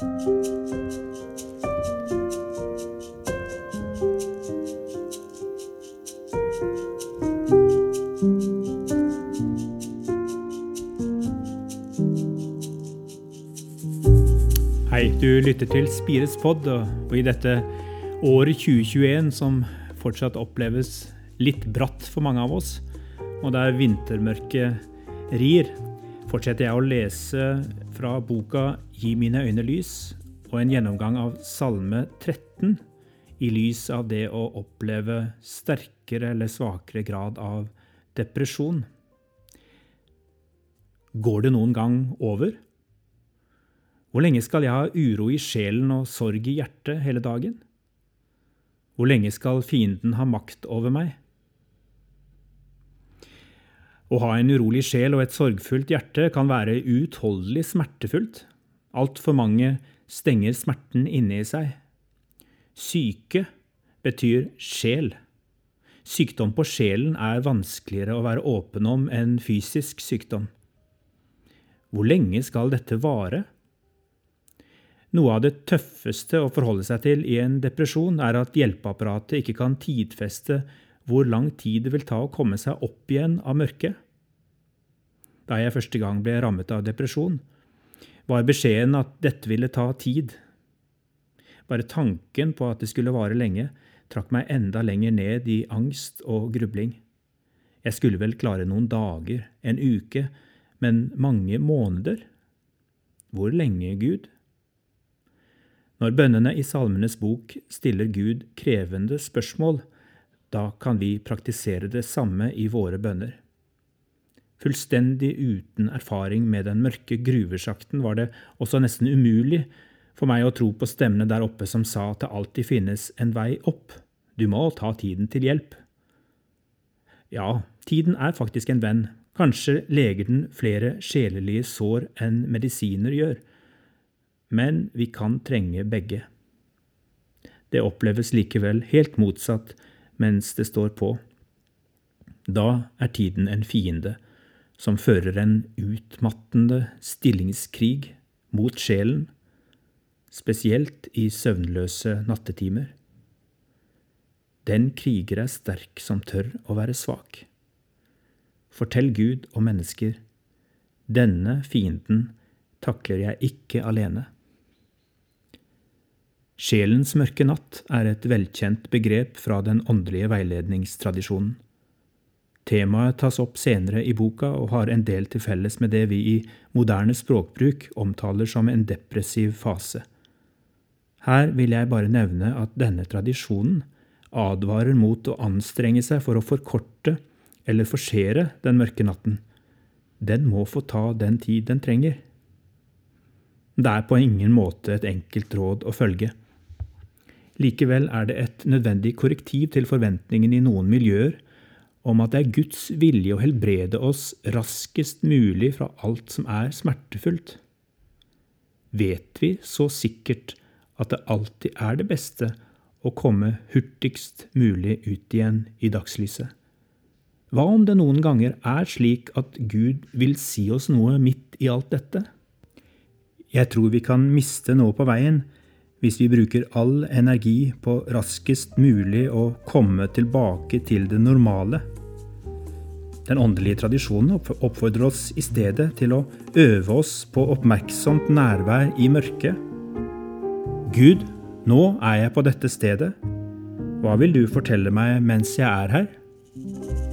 Hei, du lytter til Spires podd, og I dette året 2021 som fortsatt oppleves litt bratt for mange av oss, og der vintermørket rir, fortsetter jeg å lese fra boka «Ge mine ønder lys» og en gjennomgang av salme 13 I lys av det å oppleve sterkere eller svakere grad av depresjon. Går det noen gang over? Hvor lenge skal jeg ha uro I sjelen og sorg I hjertet hele dagen? Hvor lenge skal fienden ha makt over meg? Å ha en urolig sjel og et sorgfullt hjerte kan være uutholdelig smertefullt. Alt for mange stenger smerten inne I seg. Syke betyr sjel. Sykdom på sjelen vanskeligere å være åpen om enn fysisk sykdom. Hvor lenge skal dette vare? Noe av det tøffeste å forholde seg til I en depresjon at hjelpeapparatet ikke kan tidfeste hvor lang tid det vil ta å komme seg opp igjen av mørket. Da jeg første gang ble rammet av depresjon, var beskjeden at dette ville ta tid. Bare tanken på at det skulle vare lenge, trakk meg enda lenger ned I angst og grubling. Jeg skulle vel klare noen dager, en uke, men mange måneder. Hvor lenge, Gud? Når bønnene I salmenes bok stiller Gud krevende spørsmål, da kan vi praktisere det samme I våre bønner. Fullstendig uten erfaring med den mørke gruvesjakten var det også nesten umulig for meg å tro på stemmene der oppe som sa at det alltid finnes en vei opp. Du må ta tiden til hjelp. Ja, tiden faktisk en venn. Kanskje leger den flere sjelelige sår enn medisiner gjør. Men vi kan trenge begge. Det oppleves likevel helt motsatt mens det står på. Da tiden en fiende som fører en utmattende stillingskrig mot sjelen, spesielt I søvnløse nattetimer. Den kriger sterk som tør å være svak. Fortell Gud og mennesker, denne fienden takler jeg ikke alene. Sjelens mørke natt et velkjent begrep fra den åndelige veiledningstradisjonen. Temaet tas opp senere I boka og har en del til felles med det vi I moderne språkbruk omtaler som en depressiv fase. Her vil jeg bare nevne at denne tradisjonen advarer mot å anstrenge seg for å forkorte eller forsere den mørke natten. Den må få ta den tid den trenger. Det på ingen måte et enkelt råd å følge. Likevel det et nødvendig korrektiv til forventningen I noen miljøer om at det Guds vilje å helbrede oss raskest mulig fra alt som smertefullt. Vet vi så sikkert at det alltid det beste å komme hurtigst mulig ut igjen I dagslyset? Hva om det noen ganger slik at Gud vil si oss noe midt I alt dette? Jeg tror vi kan miste noe på veien, hvis vi bruker all energi på raskest mulig å komme tilbake til det normale. Den åndelige tradisjonen oppfordrer oss I stedet til å øve oss på oppmerksomt nærvær I mørket. Gud, nå jeg på dette stedet. Hva vil du fortelle meg mens jeg her?